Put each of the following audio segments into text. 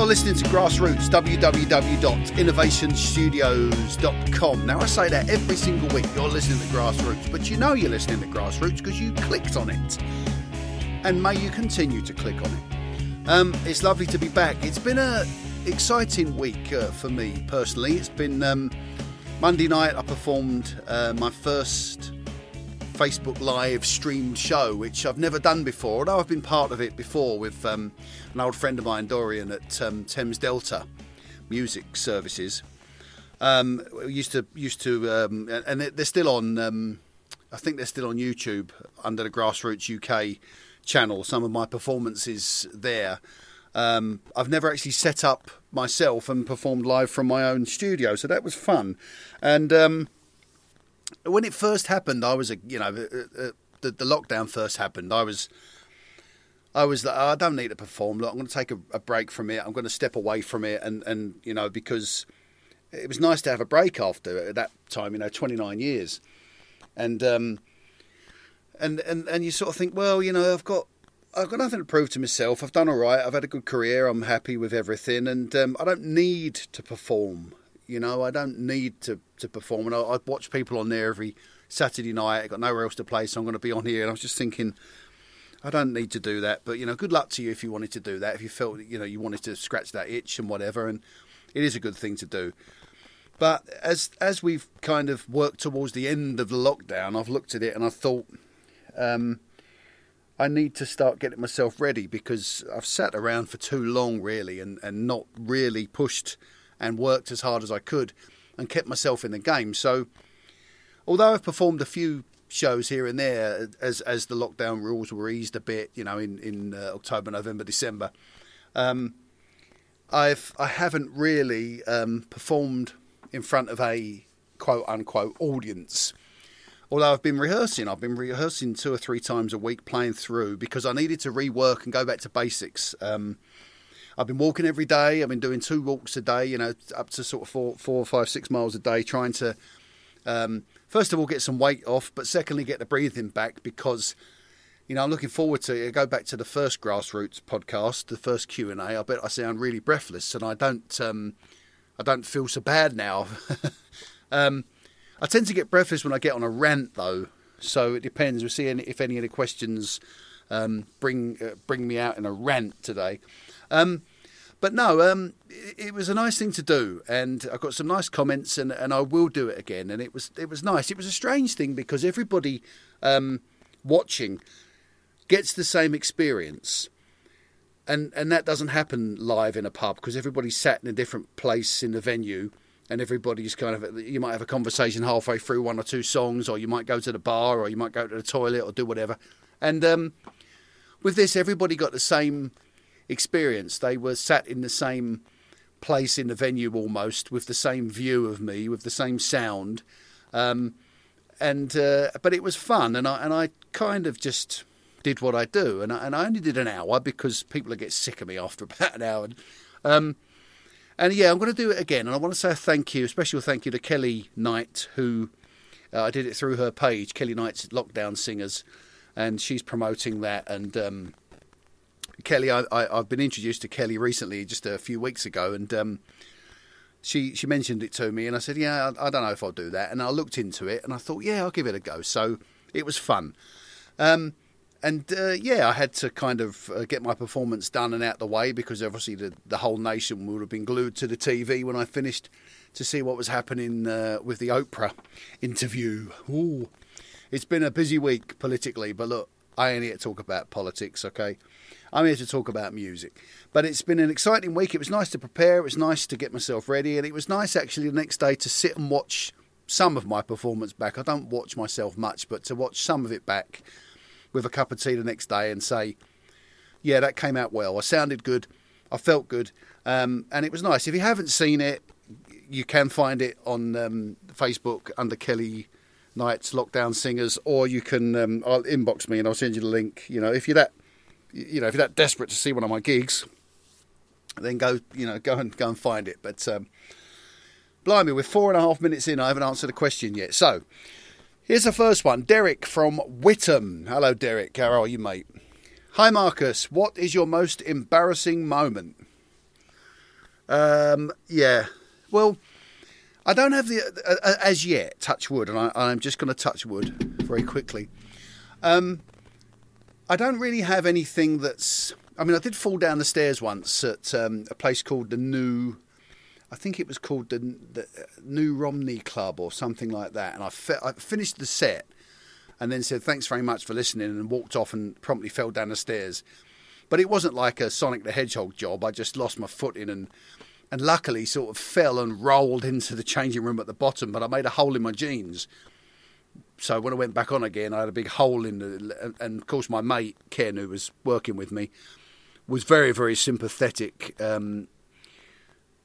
You're listening to Grassroots, www.innovationstudios.com. Now, I say that every single week, you're listening to Grassroots, but you know you're listening to Grassroots because you clicked on it. And may you continue to click on it. It's lovely to be back. It's been an exciting week for me, personally. It's been Monday night, I performed my first Facebook live streamed show, which I've never done before, although I've been part of it before with an old friend of mine, Dorian, at Thames Delta Music Services. And they're still on, I think they're still on YouTube under the Grassroots UK channel, some of my performances there. I've never actually set up myself and performed live from my own studio, so that was fun. And when it first happened, I was, the lockdown first happened, I was like, I don't need to perform. Look, I'm going to take a break from it. I'm going to step away from it. And because it was nice to have a break after that time, 29 years. And you sort of think, well, I've got nothing to prove to myself. I've done all right. I've had a good career. I'm happy with everything. And I don't need to perform. I don't need to perform. And I watch people on there every Saturday night. I've got nowhere else to play, so I'm going to be on here. And I was just thinking, I don't need to do that. But, good luck to you if you wanted to do that, if you felt, you wanted to scratch that itch and whatever. And it is a good thing to do. But as we've kind of worked towards the end of the lockdown, I've looked at it and I thought, I need to start getting myself ready, because I've sat around for too long, really, and not really pushed and worked as hard as I could and kept myself in the game. So although I've performed a few shows here and there as the lockdown rules were eased a bit, in October, November, December, I haven't really performed in front of a quote-unquote audience. Although I've been rehearsing 2 or 3 times a week, playing through, because I needed to rework and go back to basics. I've been walking every day. I've been doing 2 walks a day, up to sort of 4 or 5, 6 miles a day, trying to, first of all, get some weight off, but secondly, get the breathing back, because, I'm looking forward to it. Go back to the first Grassroots podcast, the first Q&A. I bet I sound really breathless, and I don't feel so bad now. I tend to get breathless when I get on a rant, though, so it depends. We'll see if any of the questions bring me out in a rant today. It was a nice thing to do, and I got some nice comments, and I will do it again. And it was nice. It was a strange thing, because everybody watching gets the same experience, and that doesn't happen live in a pub, because everybody's sat in a different place in the venue, and everybody's kind of, you might have a conversation halfway through 1 or 2 songs, or you might go to the bar, or you might go to the toilet, or do whatever. And with this, everybody got the same experience. They were sat in the same place in the venue, almost, with the same view of me, with the same sound, but it was fun, and I kind of just did what I do, and I only did an hour, because people get sick of me after about an hour. I'm going to do it again, and I want to say a special thank you to Kelly Knight, who I did it through her page, Kelly Knight's Lockdown Singers, and she's promoting that. And Kelly, I've been introduced to Kelly recently, just a few weeks ago, and she mentioned it to me, and I said, yeah, I don't know if I'll do that. And I looked into it, and I thought, yeah, I'll give it a go. So it was fun. I had to kind of get my performance done and out the way, because obviously the whole nation would have been glued to the TV when I finished, to see what was happening with the Oprah interview. Ooh. It's been a busy week politically, but look, I ain't here to talk about politics, okay? I'm here to talk about music. But it's been an exciting week. It was nice to prepare. It was nice to get myself ready. And it was nice, actually, the next day to sit and watch some of my performance back. I don't watch myself much, but to watch some of it back with a cup of tea the next day and say, yeah, that came out well. I sounded good. I felt good. And it was nice. If you haven't seen it, you can find it on Facebook under Kelly Knight's Lockdown Singers, or you can I'll inbox me and I'll send you the link. If you're that desperate to see one of my gigs, then go and find it. But blimey, we're 4.5 minutes in, I haven't answered a question yet. So here's the first one. Derek from Whittam. Hello, Derek. How are you, mate? Hi, Marcus. What is your most embarrassing moment? Yeah. Well, I don't have the as yet, touch wood, and I'm just going to touch wood very quickly. I don't really have anything that's... I mean, I did fall down the stairs once at a place called the New... I think it was called the New Romney Club or something like that. And I finished the set and then said, thanks very much for listening, and walked off and promptly fell down the stairs. But it wasn't like a Sonic the Hedgehog job. I just lost my footing and luckily sort of fell and rolled into the changing room at the bottom, but I made a hole in my jeans. So when I went back on again, I had a big hole in the... And, of course, my mate, Ken, who was working with me, was very, very sympathetic and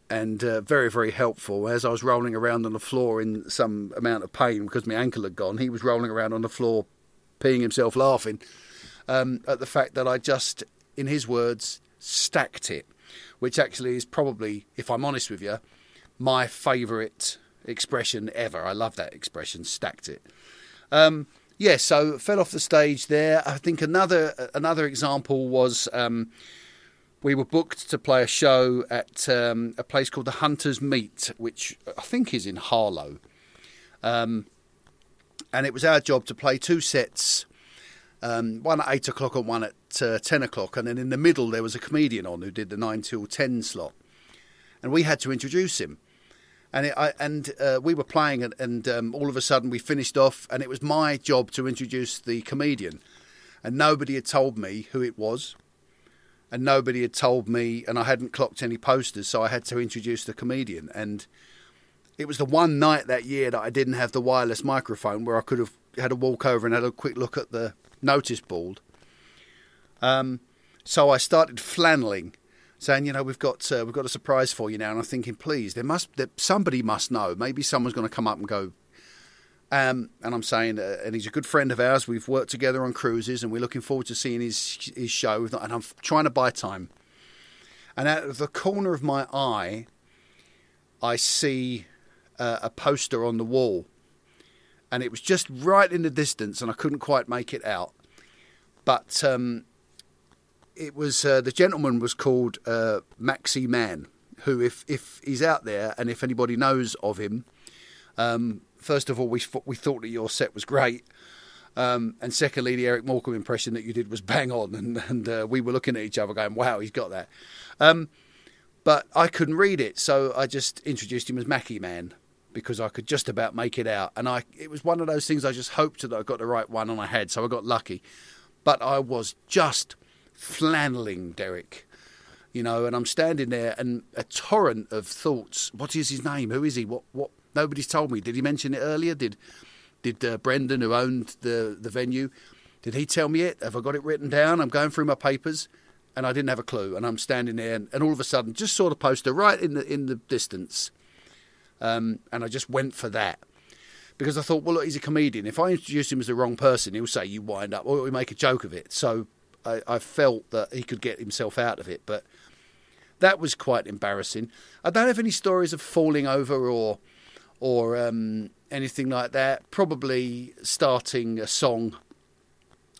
very, very helpful. As I was rolling around on the floor in some amount of pain because my ankle had gone, he was rolling around on the floor, peeing himself laughing at the fact that I just, in his words, stacked it, which actually is probably, if I'm honest with you, my favourite expression ever. I love that expression, stacked it. Yeah, so fell off the stage there. I think another example was we were booked to play a show at a place called the Hunters Meet, which I think is in Harlow. And it was our job to play two sets, one at 8 o'clock and one at 10 o'clock. And then in the middle, there was a comedian on who did the 9 till 10 slot. And we had to introduce him. And we were playing, and all of a sudden we finished off, and it was my job to introduce the comedian. And nobody had told me who it was, and nobody had told me, and I hadn't clocked any posters, so I had to introduce the comedian. And it was the one night that year that I didn't have the wireless microphone, where I could have had a walk over and had a quick look at the notice board. So I started flanneling, saying, you know, we've got a surprise for you now. And I'm thinking, please, somebody must know. Maybe someone's going to come up and go. And I'm saying, and he's a good friend of ours. We've worked together on cruises, and we're looking forward to seeing his show. And I'm trying to buy time. And out of the corner of my eye, I see a poster on the wall. And it was just right in the distance, and I couldn't quite make it out. But... it was the gentleman was called Maxi Mann, who, if he's out there and if anybody knows of him, first of all, we thought that your set was great, and secondly, the Eric Morecambe impression that you did was bang on, and we were looking at each other going, wow, he's got that. But I couldn't read it, so I just introduced him as Mackie Man, because I could just about make it out, and it was one of those things I just hoped that I got the right one, and I had, so I got lucky. But I was just... flanneling, Derek, you know, and I'm standing there, and a torrent of thoughts. What is his name? Who is he? What? Nobody's told me. Did he mention it earlier? Did Brendan, who owned the venue, did he tell me it? Have I got it written down? I'm going through my papers, and I didn't have a clue. And I'm standing there, and all of a sudden, just saw the poster right in the distance, and I just went for that. Because I thought, well, look, he's a comedian. If I introduce him as the wrong person, he'll say, you wind up, or we make a joke of it. So... I felt that he could get himself out of it, but that was quite embarrassing. I don't have any stories of falling over or anything like that. Probably starting a song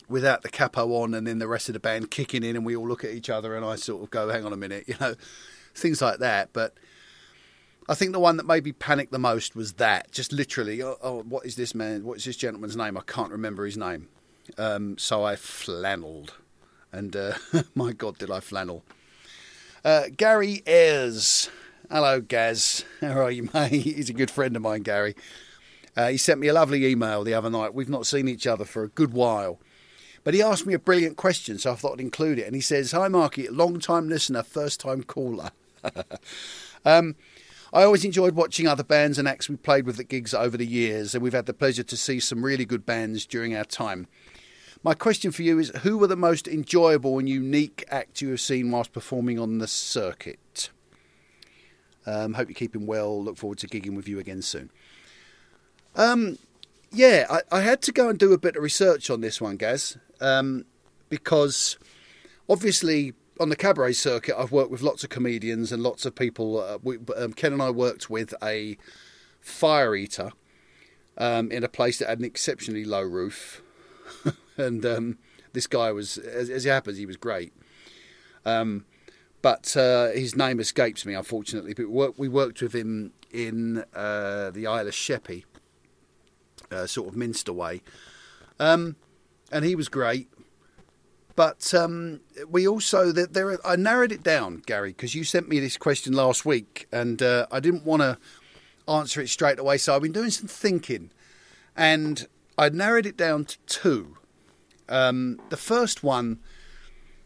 without the capo on, and then the rest of the band kicking in, and we all look at each other, and I sort of go, hang on a minute, you know, things like that. But I think the one that made me panic the most was that, just literally, oh, what is this man? What is this gentleman's name? I can't remember his name. So I flannelled. And my God, did I flannel. Gary Ayres. Hello, Gaz. How are you, mate? He's a good friend of mine, Gary. He sent me a lovely email the other night. We've not seen each other for a good while. But he asked me a brilliant question, so I thought I'd include it. And he says, hi, Marky, long-time listener, first-time caller. I always enjoyed watching other bands and acts we played with at gigs over the years, and we've had the pleasure to see some really good bands during our time. My question for you is, who were the most enjoyable and unique act you have seen whilst performing on the circuit? Hope you're keeping well. Look forward to gigging with you again soon. I had to go and do a bit of research on this one, Gaz, because obviously on the cabaret circuit, I've worked with lots of comedians and lots of people. Ken and I worked with a fire eater in a place that had an exceptionally low roof. And this guy was, as it happens, he was great. But his name escapes me, unfortunately. But we worked with him in the Isle of Sheppey, sort of Minster way. And he was great. But we also... I narrowed it down, Gary, because you sent me this question last week, and I didn't want to answer it straight away, so I've been doing some thinking. And I narrowed it down to two. The first one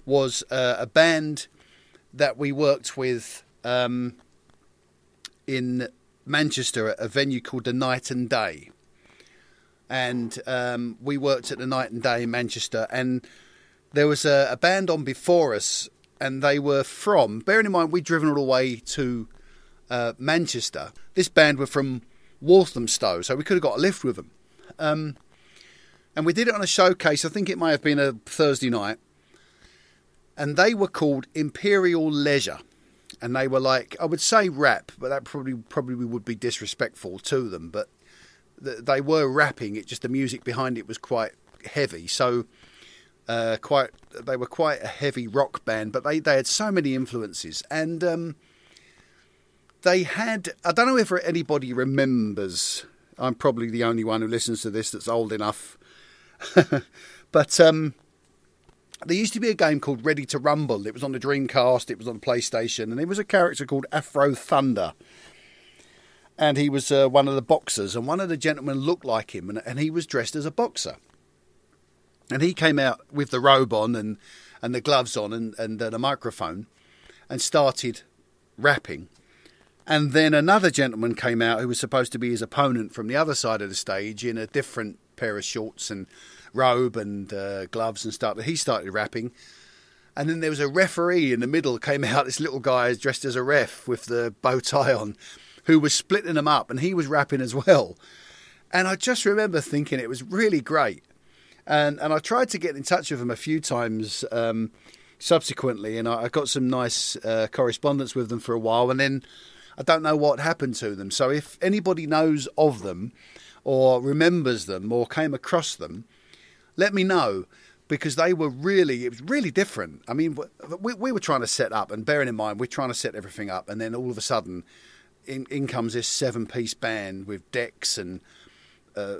was a band that we worked with in Manchester at a venue called the Night and Day. And we worked at the Night and Day in Manchester, and there was a band on before us, and they were from, bearing in mind we'd driven all the way to Manchester. This band were from Walthamstow, so we could have got a lift with them. And we did it on a showcase, I think it may have been a Thursday night. And they were called Imperial Leisure. And they were like, I would say rap, but that probably would be disrespectful to them. But they were rapping, it just the music behind it was quite heavy. So they were quite a heavy rock band, but they had so many influences. And they had, I don't know if anybody remembers, I'm probably the only one who listens to this that's old enough. But there used to be a game called Ready to Rumble. It was on the Dreamcast, it was on the PlayStation, and there was a character called Afro Thunder. And he was one of the boxers, and one of the gentlemen looked like him, and he was dressed as a boxer. And he came out with the robe on and the gloves on and the microphone and started rapping. And then another gentleman came out who was supposed to be his opponent from the other side of the stage in a different pair of shorts and robe and gloves and stuff. He started rapping. And then there was a referee in the middle came out, this little guy dressed as a ref with the bow tie on, who was splitting them up, and he was rapping as well. And I just remember thinking it was really great. And I tried to get in touch with them a few times subsequently, and I got some nice correspondence with them for a while, and then I don't know what happened to them. So if anybody knows of them or remembers them or came across them, let me know, because it was really different. I mean, we were trying to set up, and bearing in mind, we're trying to set everything up, and then all of a sudden in comes this 7-piece band with decks and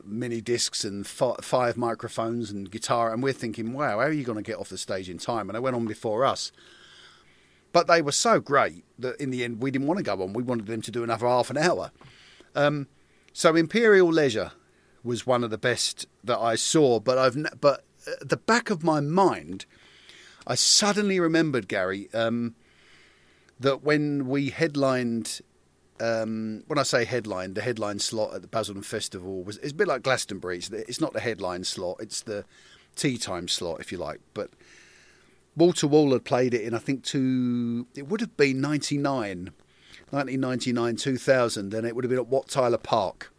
mini discs and 5 microphones and guitar, and we're thinking, wow, how are you going to get off the stage in time? And they went on before us. But they were so great that in the end we didn't want to go on. We wanted them to do another half an hour. So Imperial Leisure was one of the best that I saw. But at the back of my mind, I suddenly remembered, Gary, that when we headlined, when I say headlined, the headline slot at the Basildon Festival it's a bit like Glastonbury. It's not the headline slot. It's the tea time slot, if you like. But Wall-to-Wall had played it in, I think, it would have been 1999, 2000, and it would have been at Watt Tyler Park.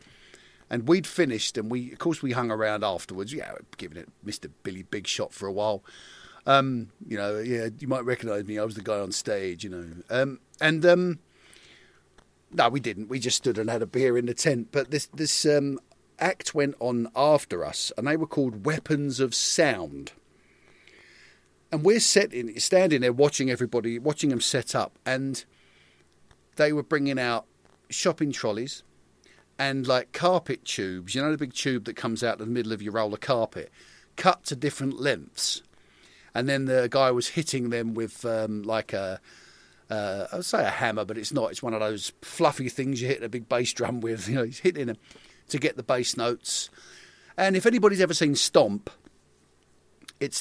And we'd finished, and of course, we hung around afterwards, giving it Mr. Billy Big Shot for a while. You might recognise me, I was the guy on stage, no, we didn't. We just stood and had a beer in the tent. But this act went on after us, and they were called Weapons of Sound. And we're standing there watching them set up. And they were bringing out shopping trolleys and like carpet tubes, the big tube that comes out of the middle of your roll of carpet, cut to different lengths. And then the guy was hitting them with I'd say a hammer, but it's not. It's one of those fluffy things you hit a big bass drum with. He's hitting them to get the bass notes. And if anybody's ever seen Stomp, it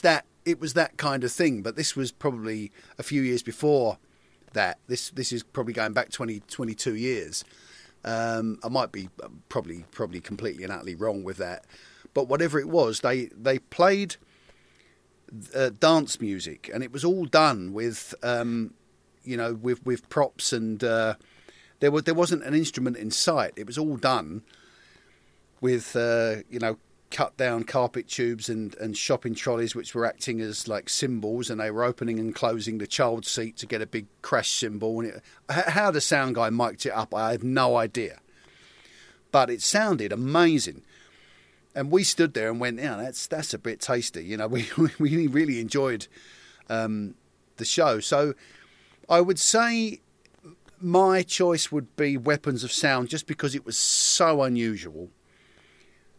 was that kind of thing. But this was probably a few years before that. This is probably going back 22 years. I might be probably completely and utterly wrong with that. But whatever it was, they played dance music, and it was all done with... with props, and there wasn't an instrument in sight. It was all done with cut down carpet tubes and shopping trolleys, which were acting as like cymbals, and they were opening and closing the child seat to get a big crash cymbal. And how the sound guy mic'd it up, I have no idea, but it sounded amazing. And we stood there and went, yeah, that's a bit tasty. We really enjoyed the show. So I would say my choice would be Weapons of Sound, just because it was so unusual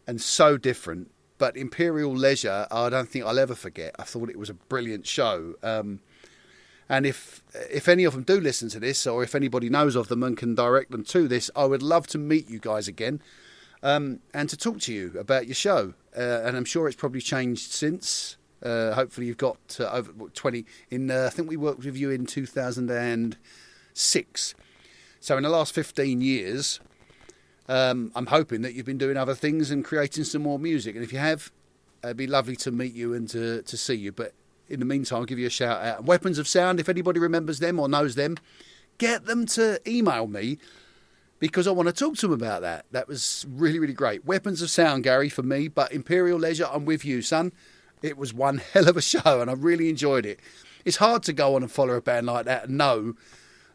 and so different. But Imperial Leisure, I don't think I'll ever forget. I thought it was a brilliant show. And if any of them do listen to this, or if anybody knows of them and can direct them to this, I would love to meet you guys again and to talk to you about your show. And I'm sure it's probably changed since. Hopefully you've got over 20. I think we worked with you in 2006. So in the last 15 years, I'm hoping that you've been doing other things and creating some more music. And if you have, it'd be lovely to meet you and to see you. But in the meantime, I'll give you a shout out. Weapons of Sound, if anybody remembers them or knows them, get them to email me, because I want to talk to them about that. That was really, really great. Weapons of Sound, Gary, for me, but Imperial Leisure, I'm with you, son. It was one hell of a show, and I really enjoyed it. It's hard to go on and follow a band like that and know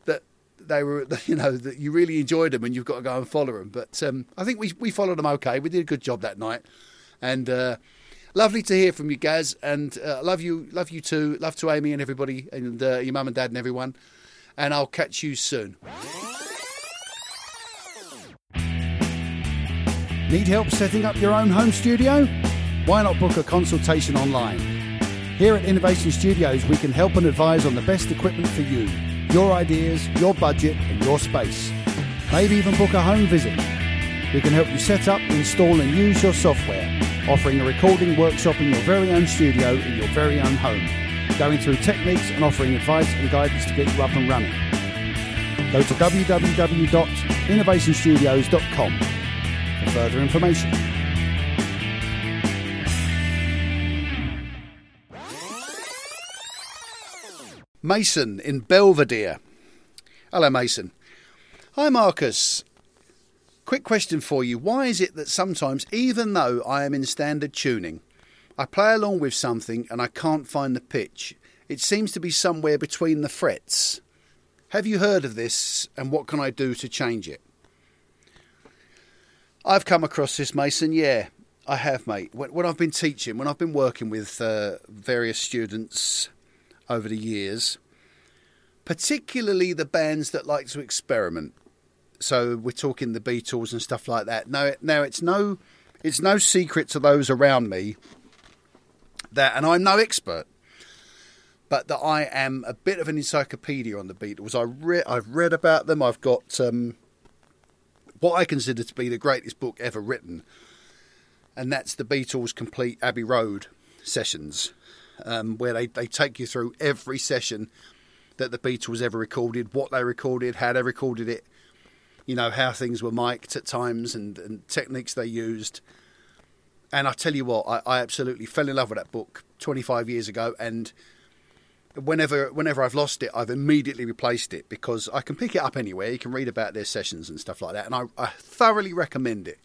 that they were, you know, that you really enjoyed them and you've got to go and follow them. But I think we followed them okay. We did a good job that night. And... lovely to hear from you, Gaz, and love you too. Love to Amy and everybody, and your mum and dad and everyone. And I'll catch you soon. Need help setting up your own home studio? Why not book a consultation online? Here at Innovation Studios, we can help and advise on the best equipment for you, your ideas, your budget, and your space. Maybe even book a home visit. We can help you set up, install, and use your software, offering a recording workshop in your very own studio in your very own home, going through techniques and offering advice and guidance to get you up and running. Go to www.innovationstudios.com for further information. Mason in Belvedere. Hello, Mason. Hi, Marcus. Quick question for you. Why is it that sometimes, even though I am in standard tuning, I play along with something and I can't find the pitch? It seems to be somewhere between the frets. Have you heard of this, and what can I do to change it? I've come across this, Mason. Yeah, I have, mate. When I've been teaching, when I've been working with various students over the years, particularly the bands that like to experiment, so we're talking the Beatles and stuff like that. Now it's no secret to those around me that, and I'm no expert, but that I am a bit of an encyclopedia on the Beatles. I've read about them. I've got what I consider to be the greatest book ever written, and that's the Beatles Complete Abbey Road Sessions, where they take you through every session that the Beatles ever recorded, what they recorded, how they recorded it, you know, how things were mic'd at times and techniques they used. And I tell you what, I absolutely fell in love with that book 25 years ago, and whenever I've lost it, I've immediately replaced it, because I can pick it up anywhere. You can read about their sessions and stuff like that, and I thoroughly recommend it.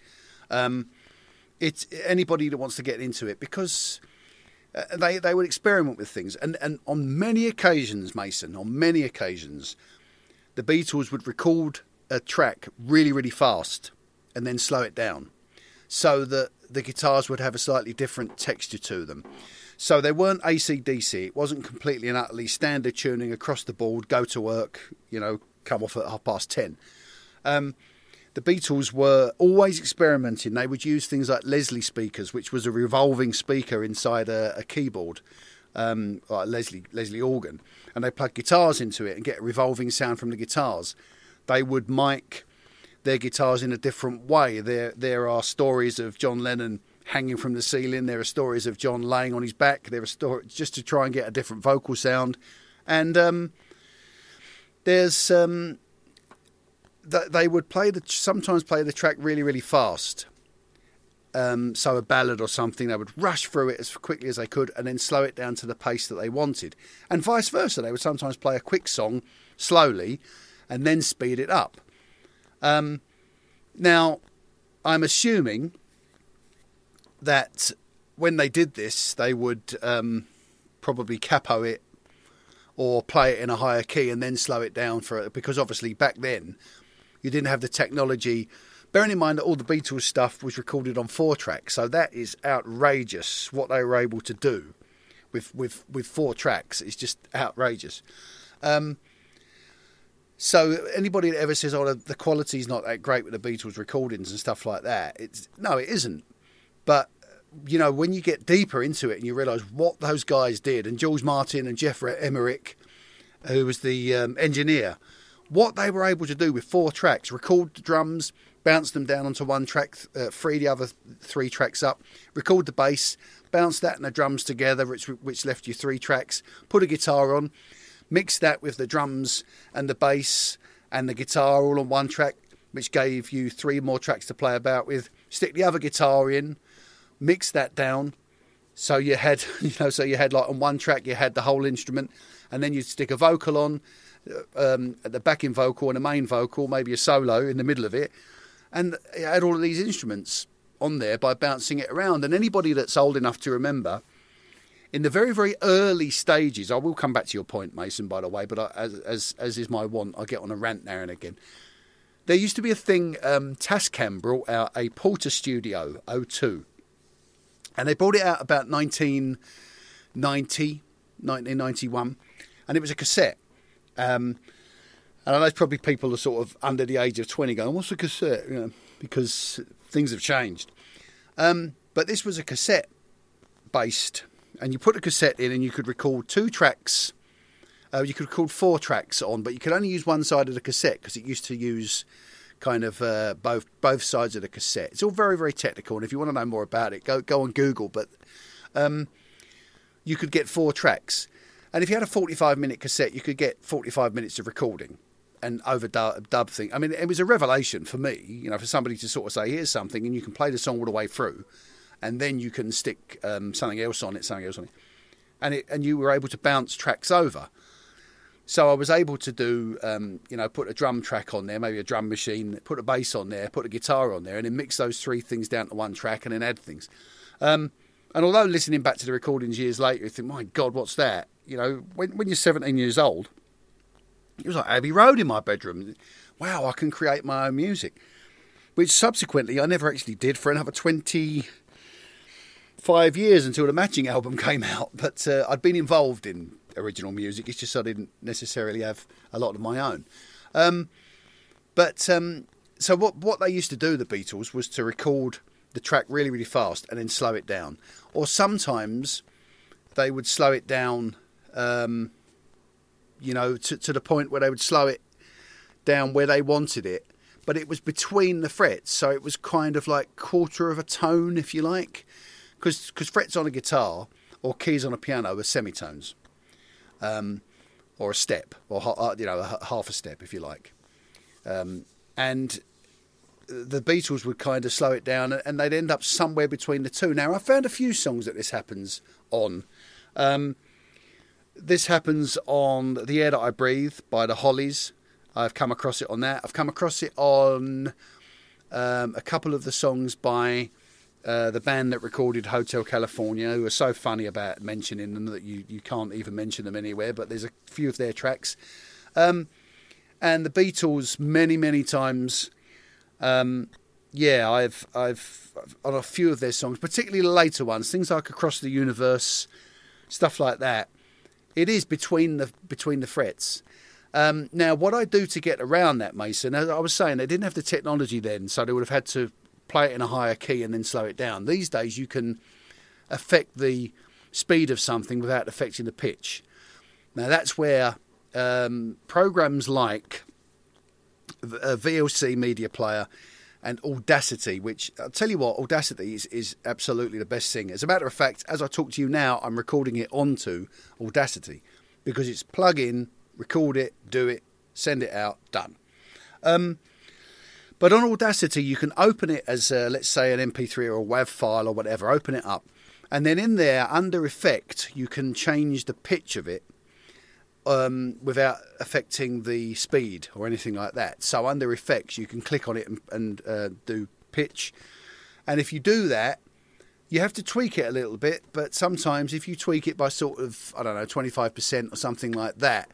It's anybody that wants to get into it, because they would experiment with things. And on many occasions, Mason, on many occasions, the Beatles would record a track really, really fast and then slow it down so that the guitars would have a slightly different texture to them. So they weren't AC/DC. It wasn't completely and utterly standard tuning across the board, go to work, you know, come off at 10:30. The Beatles were always experimenting. They would use things like Leslie speakers, which was a revolving speaker inside a keyboard, like Leslie organ, and they plug guitars into it and get a revolving sound from the guitars. They would mic their guitars in a different way. There are stories of John Lennon hanging from the ceiling. There are stories of John laying on his back. There are stories just to try and get a different vocal sound. And they would sometimes play the track really, really fast. So a ballad or something, they would rush through it as quickly as they could and then slow it down to the pace that they wanted. And vice versa, they would sometimes play a quick song slowly and then speed it up. Now, I'm assuming that when they did this, they would probably capo it or play it in a higher key and then slow it down for it, because obviously back then you didn't have the technology. Bearing in mind that all the Beatles stuff was recorded on 4 tracks, so that is outrageous what they were able to do with 4 tracks. It's just outrageous. So anybody that ever says, oh, the quality's not that great with the Beatles recordings and stuff like that, it isn't. But, you know, when you get deeper into it and you realise what those guys did, and George Martin and Jeff Emerick, who was the engineer, what they were able to do with four tracks, record the drums, bounce them down onto one track, free the other three tracks up, record the bass, bounce that and the drums together, which left you three tracks, put a guitar on, mix that with the drums and the bass and the guitar all on one track, which gave you three more tracks to play about with, stick the other guitar in, mix that down, so you had like on one track you had the whole instrument, and then you'd stick a vocal on, the backing vocal and a main vocal, maybe a solo in the middle of it. And it had all of these instruments on there by bouncing it around. And anybody that's old enough to remember, in the very, very early stages, I will come back to your point, Mason, by the way, but as is my want, I get on a rant now and again. There used to be a thing, Tascam brought out a Porta Studio 02. And they brought it out about 1990, 1991. And it was a cassette. And I know probably people are sort of under the age of 20 going, what's a cassette? You know, because things have changed. But this was a cassette based, and you put a cassette in and you could record two tracks. You could record four tracks on, but you could only use one side of the cassette because it used to use kind of both sides of the cassette. It's all very, very technical. And if you want to know more about it, go on Google. But you could get four tracks. And if you had a 45-minute cassette, you could get 45 minutes of recording and overdub thing. I mean, it was a revelation for me, you know, for somebody to sort of say, here's something, and you can play the song all the way through, and then you can stick something else on it. And you were able to bounce tracks over. So I was able to do, put a drum track on there, maybe a drum machine, put a bass on there, put a guitar on there, and then mix those three things down to one track and then add things. And although listening back to the recordings years later, you think, my God, what's that? You know, when you're 17 years old, it was like Abbey Road in my bedroom. Wow, I can create my own music. Which subsequently I never actually did for another 25 years until the Matching album came out. But I'd been involved in original music. It's just I didn't necessarily have a lot of my own. So what they used to do, the Beatles, was to record the track really, really fast and then slow it down. Or sometimes they would slow it down, to the point where they would slow it down where they wanted it. But it was between the frets, so it was kind of like quarter of a tone, if you like. Because frets on a guitar or keys on a piano are semitones, or a step, or half a step, if you like. And the Beatles would kind of slow it down, and they'd end up somewhere between the two. Now, I found a few songs that this happens on. This happens on The Air That I Breathe by The Hollies. I've come across it on that. I've come across it on a couple of the songs by the band that recorded Hotel California, who are so funny about mentioning them that you can't even mention them anywhere, but there's a few of their tracks. And the Beatles many, many times... I've on a few of their songs, particularly the later ones, things like Across the Universe, stuff like that. It is between the frets. Now, what I do to get around that, Mason, as I was saying, they didn't have the technology then, so they would have had to play it in a higher key and then slow it down. These days, you can affect the speed of something without affecting the pitch. Now, that's where programs like VLC Media Player and Audacity, which I'll tell you what, Audacity is absolutely the best thing. As a matter of fact, as I talk to you now, I'm recording it onto Audacity because it's plug in, record it, do it, send it out, done. But on Audacity, you can open it as, let's say, an MP3 or a WAV file or whatever, open it up. And then in there, under effect, you can change the pitch of it without affecting the speed or anything like that. So under effects, you can click on it and do pitch. And if you do that, you have to tweak it a little bit. But sometimes if you tweak it by sort of, 25% or something like that,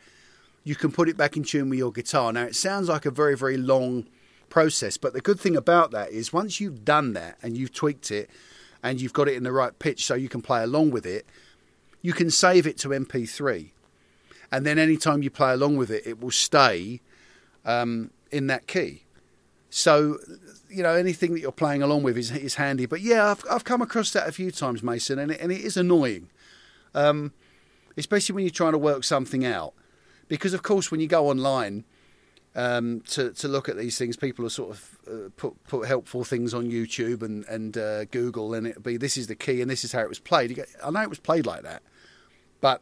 you can put it back in tune with your guitar. Now, it sounds like a very, very long process. But the good thing about that is once you've done that and you've tweaked it and you've got it in the right pitch so you can play along with it, you can save it to MP3. And then anytime you play along with it, it will stay in that key. So, you know, anything that you're playing along with is handy. But yeah, I've come across that a few times, Mason, and it is annoying, especially when you're trying to work something out. Because, of course, when you go online to look at these things, people are sort of put helpful things on YouTube and Google, and it'll be, this is the key and this is how it was played. You go, I know it was played like that, but,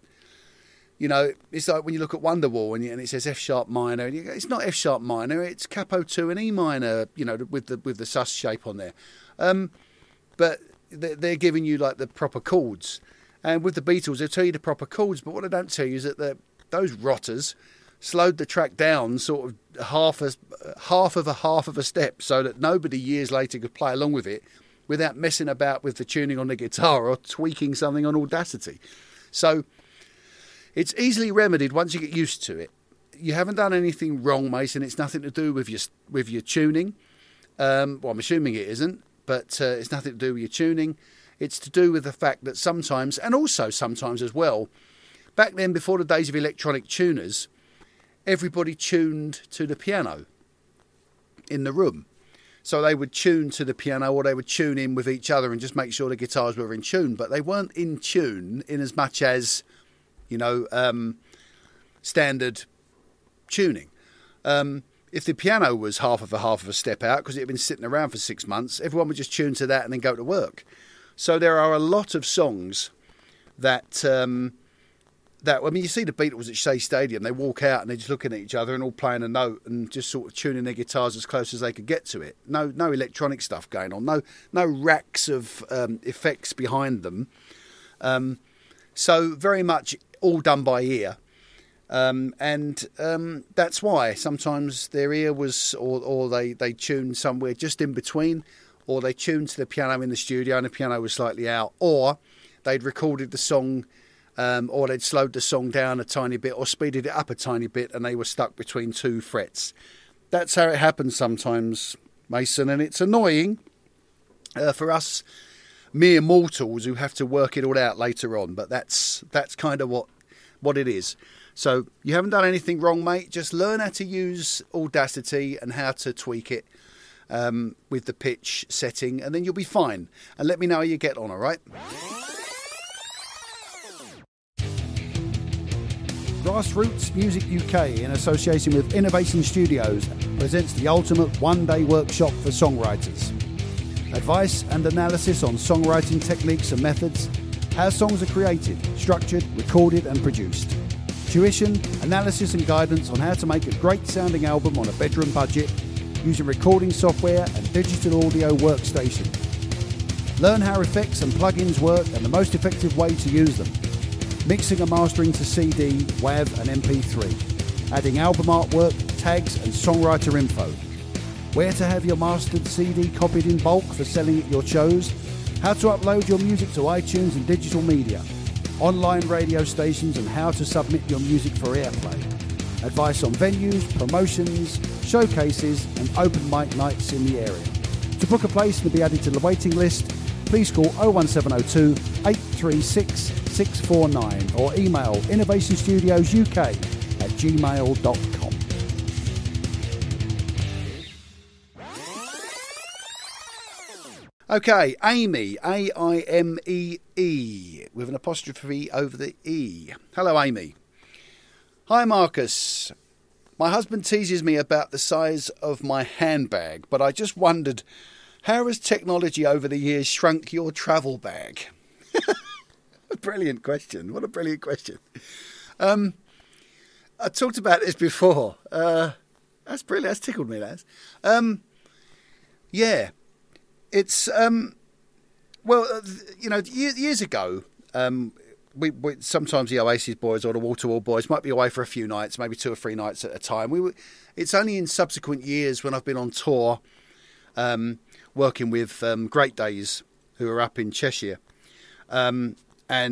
you know, it's like when you look at Wonderwall and it says F sharp minor, and you go, it's not F sharp minor, it's capo 2 and E minor, you know, with the sus shape on there. But they're giving you, like, the proper chords. And with the Beatles, they'll tell you the proper chords, but what they don't tell you is that those rotters slowed the track down sort of half of a step so that nobody years later could play along with it without messing about with the tuning on the guitar or tweaking something on Audacity. So it's easily remedied once you get used to it. You haven't done anything wrong, Mason. It's nothing to do with your tuning. Well, I'm assuming it isn't, but it's nothing to do with your tuning. It's to do with the fact that sometimes, and also sometimes as well, back then, before the days of electronic tuners, everybody tuned to the piano in the room. So they would tune to the piano, or they would tune in with each other and just make sure the guitars were in tune. But they weren't in tune in as much as, you know, standard tuning. If the piano was half of a step out, because it had been sitting around for 6 months, everyone would just tune to that and then go to work. So there are a lot of songs that... I mean, you see the Beatles at Shea Stadium, they walk out and they're just looking at each other and all playing a note and just sort of tuning their guitars as close as they could get to it. No electronic stuff going on, no racks of effects behind them. So very much all done by ear. That's why sometimes their ear was, or they tuned somewhere just in between, or they tuned to the piano in the studio and the piano was slightly out, or they'd recorded the song... or they'd slowed the song down a tiny bit or speeded it up a tiny bit and they were stuck between two frets. That's how it happens sometimes, Mason, and it's annoying for us mere mortals who have to work it all out later on, but that's kind of what it is. So you haven't done anything wrong, mate. Just learn how to use Audacity and how to tweak it with the pitch setting, and then you'll be fine. And let me know how you get on, all right? Grassroots Music UK, in association with Innovation Studios, presents the ultimate one-day workshop for songwriters. Advice and analysis on songwriting techniques and methods, how songs are created, structured, recorded and produced. Tuition, analysis and guidance on how to make a great-sounding album on a bedroom budget, using recording software and digital audio workstation. Learn how effects and plugins work and the most effective way to use them. Mixing and mastering to CD, WAV and MP3. Adding album artwork, tags and songwriter info. Where to have your mastered CD copied in bulk for selling at your shows. How to upload your music to iTunes and digital media. Online radio stations and how to submit your music for airplay. Advice on venues, promotions, showcases and open mic nights in the area. To book a place and be added to the waiting list, please call 01702 836 649 or email innovationstudiosuk@gmail.com. Okay, Amy, AIMEE, with an apostrophe over the E. Hello, Amy. Hi, Marcus. My husband teases me about the size of my handbag, but I just wondered, how has technology over the years shrunk your travel bag? Brilliant question. What a brilliant question. I talked about this before. That's brilliant. That's tickled me, lads. Yeah. It's, well, you know, years ago, we sometimes the Oasis boys or the Waterwall boys might be away for a few nights, maybe 2 or 3 nights at a time. It's only in subsequent years when I've been on tour working with Great Days, who are up in Cheshire,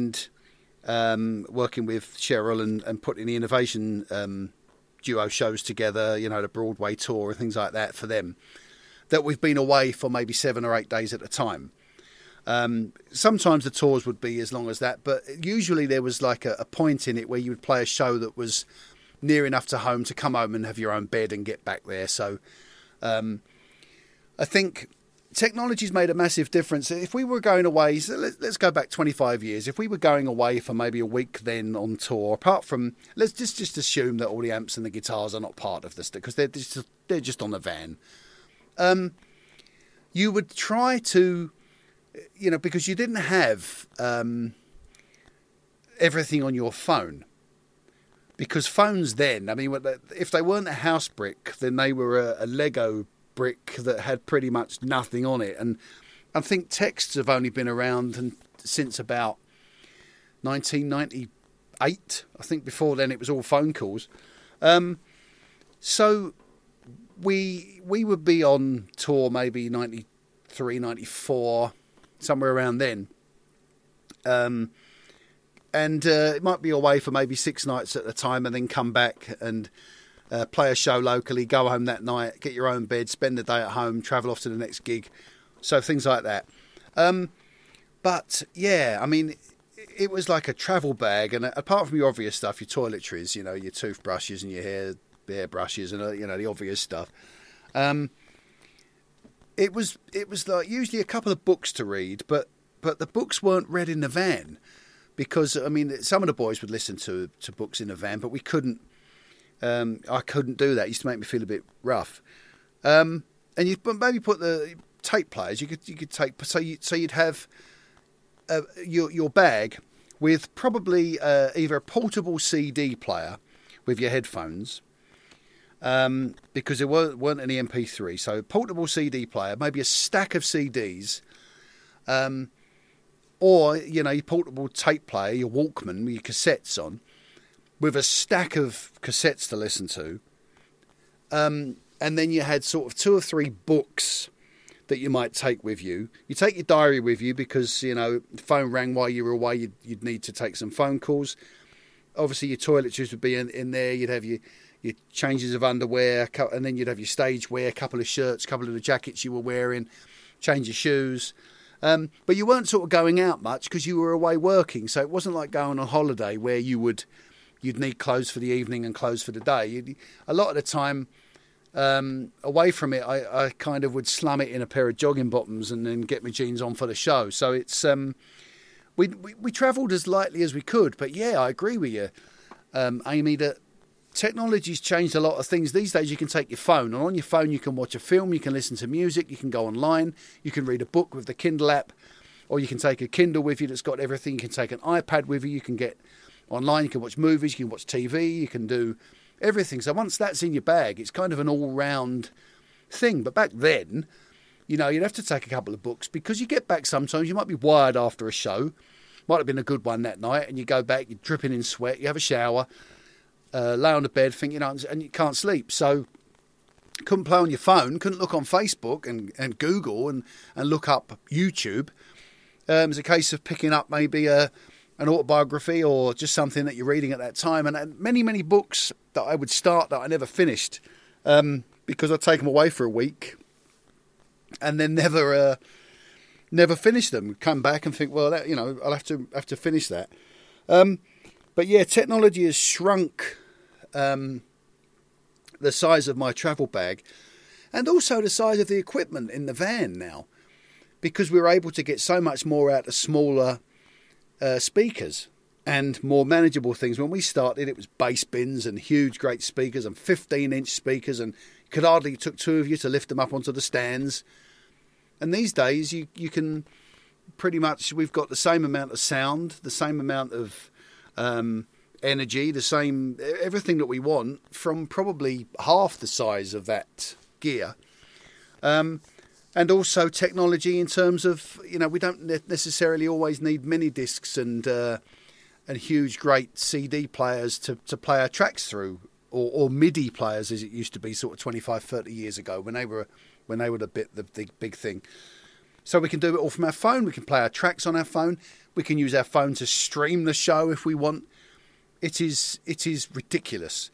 and working with Cheryl and putting the Innovation Duo shows together, you know, the Broadway tour and things like that for them, that we've been away for maybe 7 or 8 days at a time. Sometimes the tours would be as long as that, but usually there was like a point in it where you would play a show that was near enough to home to come home and have your own bed and get back there. So I think technology's made a massive difference. If we were going away, so let's go back 25 years. If we were going away for maybe a week then on tour, apart from, let's just assume that all the amps and the guitars are not part of this, because they're just on the van. You would try to, you know, because you didn't have everything on your phone. Because phones then, I mean, if they weren't a house brick, then they were a Lego brick that had pretty much nothing on it. And I think texts have only been around since about 1998. I think before then it was all phone calls. So we would be on tour maybe 93, 94, somewhere around then. And it might be away for maybe 6 nights at a time and then come back and play a show locally, go home that night, get your own bed, spend the day at home, travel off to the next gig. So things like that. But yeah, I mean, it was like a travel bag. And apart from your obvious stuff, your toiletries, you know, your toothbrushes and your hair brushes and, you know, the obvious stuff. It was like usually a couple of books to read, but the books weren't read in the van. Because, I mean, some of the boys would listen to books in the van, but we couldn't. I couldn't do that. It used to make me feel a bit rough. And you'd maybe put the tape players. You could take. So you'd have your bag with probably either a portable CD player with your headphones, because there weren't any MP3. So portable CD player, maybe a stack of CDs. Or, you know, your portable tape player, your Walkman, with your cassettes on, with a stack of cassettes to listen to. And then you had sort of 2 or 3 books that you might take with you. You take your diary with you because, you know, the phone rang while you were away. You'd need to take some phone calls. Obviously, your toiletries would be in there. You'd have your changes of underwear, and then you'd have your stage wear, a couple of shirts, a couple of the jackets you were wearing, change of shoes. But you weren't sort of going out much because you were away working. So it wasn't like going on holiday where you'd need clothes for the evening and clothes for the day. A lot of the time away from it, I kind of would slum it in a pair of jogging bottoms and then get my jeans on for the show. So it's we travelled as lightly as we could. But yeah, I agree with you, Amy, that technology's changed a lot of things. These days you can take your phone, and on your phone you can watch a film, you can listen to music, you can go online, you can read a book with the Kindle app, or you can take a Kindle with you that's got everything. You can take an iPad with you, you can get online, you can watch movies, you can watch TV, you can do everything. So once that's in your bag, it's kind of an all-round thing. But back then, you know, you'd have to take a couple of books because you get back sometimes, you might be wired after a show, might have been a good one that night, and you go back, you're dripping in sweat, you have a shower, lay on the bed thinking, and you can't sleep. So couldn't play on your phone, couldn't look on Facebook and Google and look up YouTube. It was a case of picking up maybe an autobiography or just something that you're reading at that time. And many, many books that I would start that I never finished because I'd take them away for a week and then never finish them. Come back and think, well, that, you know, I'll have to finish that. But yeah, technology has shrunk the size of my travel bag and also the size of the equipment in the van now, because we're able to get so much more out of smaller speakers and more manageable things. When we started, it was bass bins and huge great speakers and 15-inch speakers, and could hardly took 2 of you to lift them up onto the stands. And these days you can pretty much, we've got the same amount of sound, the same amount of energy, the same, everything that we want from probably half the size of that gear. And also technology in terms of, you know, we don't necessarily always need mini discs and huge great CD players to play our tracks through, or MIDI players as it used to be sort of 25, 30 years ago when they were the big thing. So we can do it all from our phone. We can play our tracks on our phone. We can use our phone to stream the show if we want. It is ridiculous.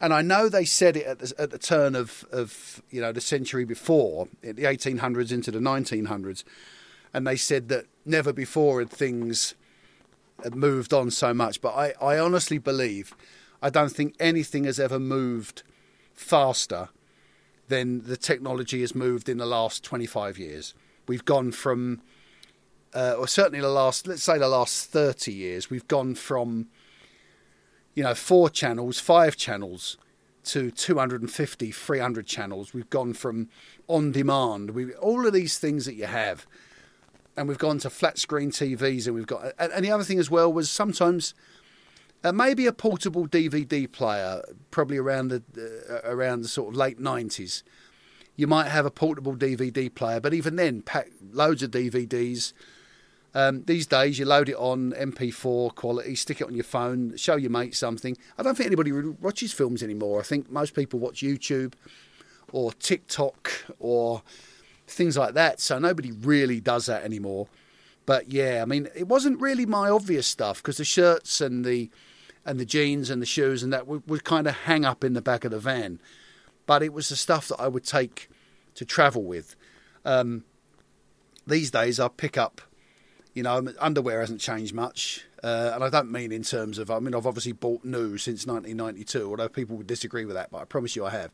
And I know they said it at the turn of you know, the century before, in the 1800s into the 1900s, and they said that never before had things moved on so much. But I honestly believe I don't think anything has ever moved faster than the technology has moved in the last 25 years. We've gone from, or certainly the last, let's say the last 30 years, we've gone from, you know, 4 channels, 5 channels, to 250, 300 channels. We've gone from on demand. All of these things that you have. And we've gone to flat screen TVs. And we've got... And the other thing as well was sometimes maybe a portable DVD player, probably around the sort of late 90s. You might have a portable DVD player, but even then, pack loads of DVDs. These days, you load it on MP4 quality, stick it on your phone, show your mate something. I don't think anybody watches films anymore. I think most people watch YouTube or TikTok or things like that. So nobody really does that anymore. But yeah, I mean, it wasn't really my obvious stuff because the shirts and the jeans and the shoes and that would kind of hang up in the back of the van. But it was the stuff that I would take to travel with. These days, I pick up, you know, underwear hasn't changed much. And I don't mean in terms of, I mean, I've obviously bought new since 1992, although people would disagree with that, but I promise you I have.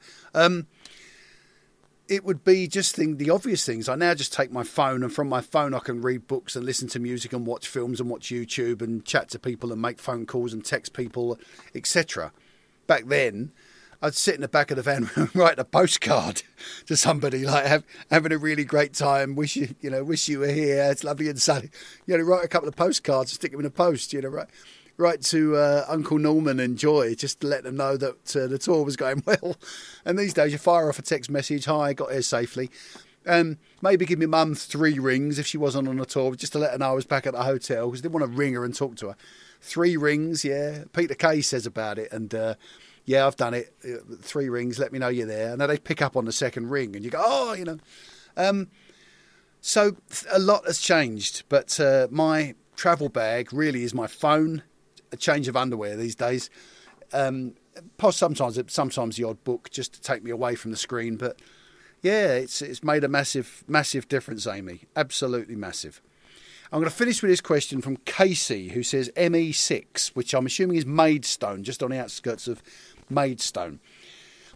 It would be just the obvious things. I now just take my phone, and from my phone I can read books and listen to music and watch films and watch YouTube and chat to people and make phone calls and text people, etc. Back then, I'd sit in the back of the van and write a postcard to somebody, like having a really great time. Wish you were here. It's lovely and sunny. You know, write a couple of postcards, stick them in the post. You know, write to Uncle Norman and Joy just to let them know that the tour was going well. And these days, you fire off a text message: "Hi, got here safely." Maybe give my mum 3 rings if she wasn't on a tour, just to let her know I was back at the hotel because I didn't want to ring her and talk to her. 3 rings, yeah. Peter Kay says about it, and. Yeah, I've done it. 3 rings, let me know you're there. And then they pick up on the second ring and you go, oh, you know. So a lot has changed. But my travel bag really is my phone, a change of underwear these days. Sometimes the odd book just to take me away from the screen. But yeah, it's made a massive, massive difference, Amy. Absolutely massive. I'm going to finish with this question from Casey, who says ME6, which I'm assuming is Maidstone, just on the outskirts of Maidstone.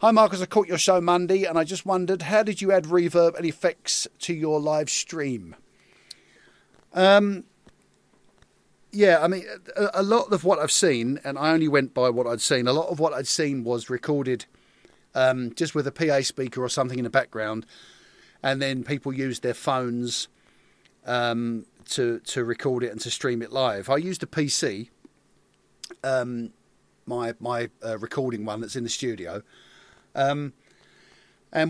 Hi, Marcus. I caught your show Monday, and I just wondered, how did you add reverb and effects to your live stream? Yeah, I mean, a lot of what I've seen, and I only went by what I'd seen, a lot of what I'd seen was recorded just with a PA speaker or something in the background, and then people used their phones to record it and to stream it live. I used a PC, my recording one that's in the studio. And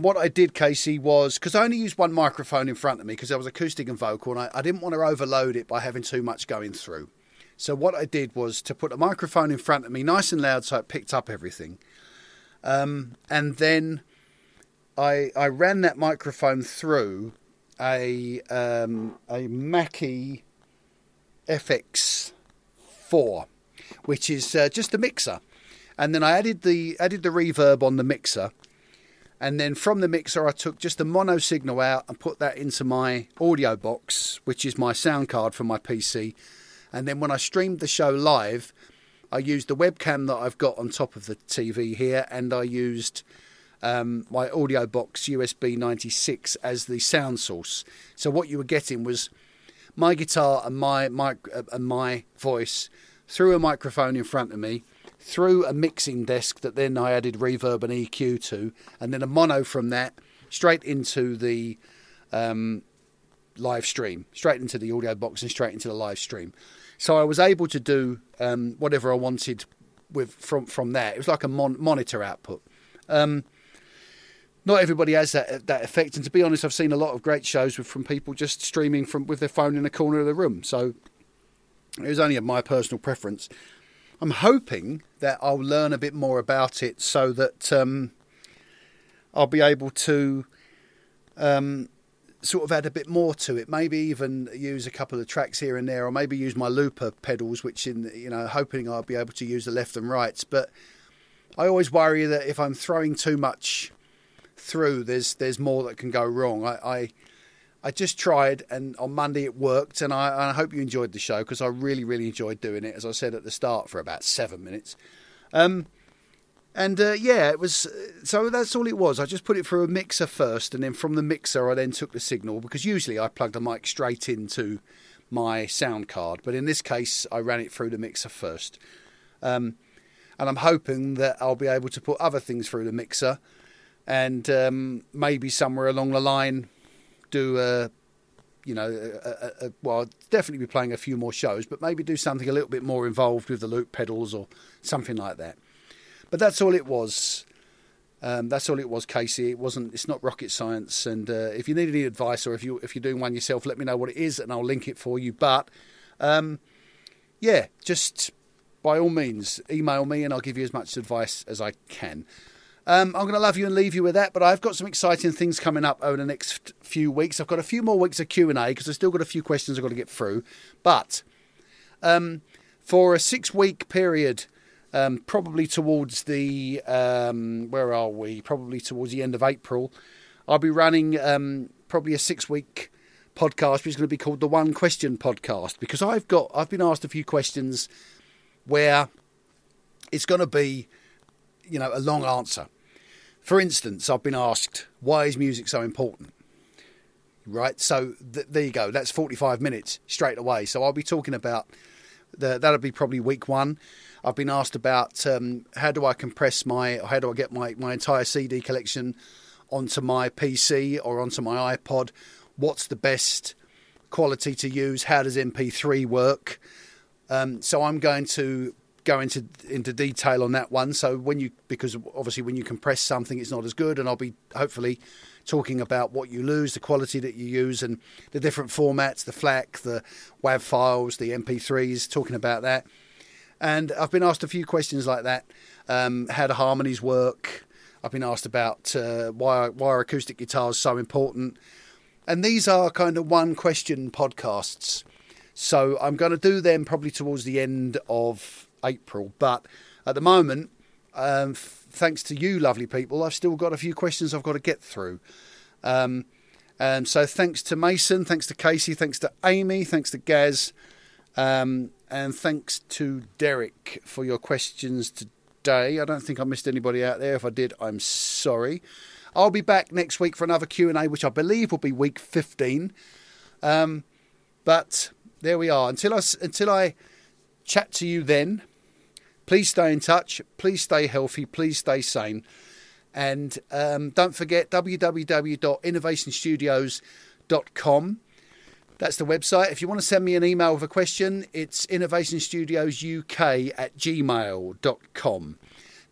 what I did, Casey, was, because I only used one microphone in front of me because I was acoustic and vocal, and I didn't want to overload it by having too much going through. So what I did was to put a microphone in front of me nice and loud so it picked up everything. And then I ran that microphone through a Mackie FX 4, which is just a mixer, and then I added the reverb on the mixer, and then from the mixer I took just the mono signal out and put that into my audio box, which is my sound card for my PC, and then when I streamed the show live, I used the webcam that I've got on top of the TV here, and I used my audio box USB 96 as the sound source. So what you were getting was my guitar and my mic and my voice through a microphone in front of me, through a mixing desk that then I added reverb and EQ to, and then a mono from that straight into the live stream, straight into the audio box and straight into the live stream. So I was able to do whatever I wanted with from that. It was like a monitor output. Not everybody has that effect, and to be honest, I've seen a lot of great shows from people just streaming with their phone in the corner of the room. So it was only my personal preference. I'm hoping that I'll learn a bit more about it so that I'll be able to sort of add a bit more to it. Maybe even use a couple of tracks here and there, or maybe use my looper pedals, which hoping I'll be able to use the left and rights. But I always worry that if I'm throwing too much through, there's more that can go wrong. I just tried, and on Monday it worked, and I hope you enjoyed the show because I really enjoyed doing it, as I said at the start, for about 7 minutes. And it was, so that's all it was. I just put it through a mixer first, and then from the mixer I then took the signal, because usually I plug the mic straight into my sound card, but in this case I ran it through the mixer first. And I'm hoping that I'll be able to put other things through the mixer, and maybe somewhere along the line do well, I'll definitely be playing a few more shows, but maybe do something a little bit more involved with the loop pedals or something like that. But that's all it was. That's all it was, Casey. It wasn't. It's not rocket science. And if you need any advice, or if you're doing one yourself, let me know what it is, and I'll link it for you. But just by all means, email me, and I'll give you as much advice as I can. I'm going to love you and leave you with that. But I've got some exciting things coming up over the next few weeks. I've got a few more weeks of Q&A because I've still got a few questions I've got to get through. But for a 6-week period. Probably towards the, probably towards the end of April, I'll be running probably a 6-week podcast, which is going to be called the One Question Podcast, because I've been asked a few questions where it's going to be, a long answer. For instance, I've been asked, why is music so important? Right. So there you go. That's 45 minutes straight away. So I'll be talking about that'll be probably week one. I've been asked about how do I get my entire CD collection onto my PC or onto my iPod? What's the best quality to use? How does MP3 work? So I'm going to go into detail on that one. So because obviously when you compress something, it's not as good, and I'll be hopefully talking about what you lose, the quality that you use, and the different formats, the FLAC, the WAV files, the MP3s, talking about that. And I've been asked a few questions like that, how do harmonies work? I've been asked about why are acoustic guitars so important? And these are kind of one-question podcasts. So I'm going to do them probably towards the end of April. But at the moment, thanks to you lovely people, I've still got a few questions I've got to get through. And so thanks to Mason, thanks to Casey, thanks to Amy, thanks to Gaz, and thanks to Derek for your questions today. I don't think I missed anybody out there. If I did, I'm sorry. I'll be back next week for another Q&A, which I believe will be week 15. But there we are. Until I chat to you then, please stay in touch. Please stay healthy. Please stay sane. And don't forget www.innovationstudios.com. That's the website. If you want to send me an email with a question, it's innovationstudiosuk@gmail.com.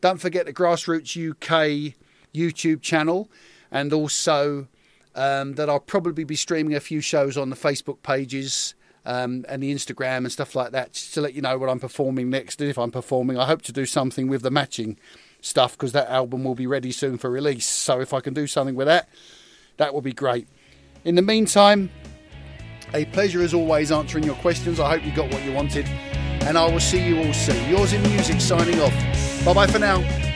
Don't forget the Grassroots UK YouTube channel, and also that I'll probably be streaming a few shows on the Facebook pages and the Instagram and stuff like that, just to let you know what I'm performing next. And if I'm performing, I hope to do something with the matching stuff, because that album will be ready soon for release. So if I can do something with that, that will be great. In the meantime, a pleasure as always answering your questions. I hope you got what you wanted, and I will see you all soon. Yours in Music signing off. Bye bye for now.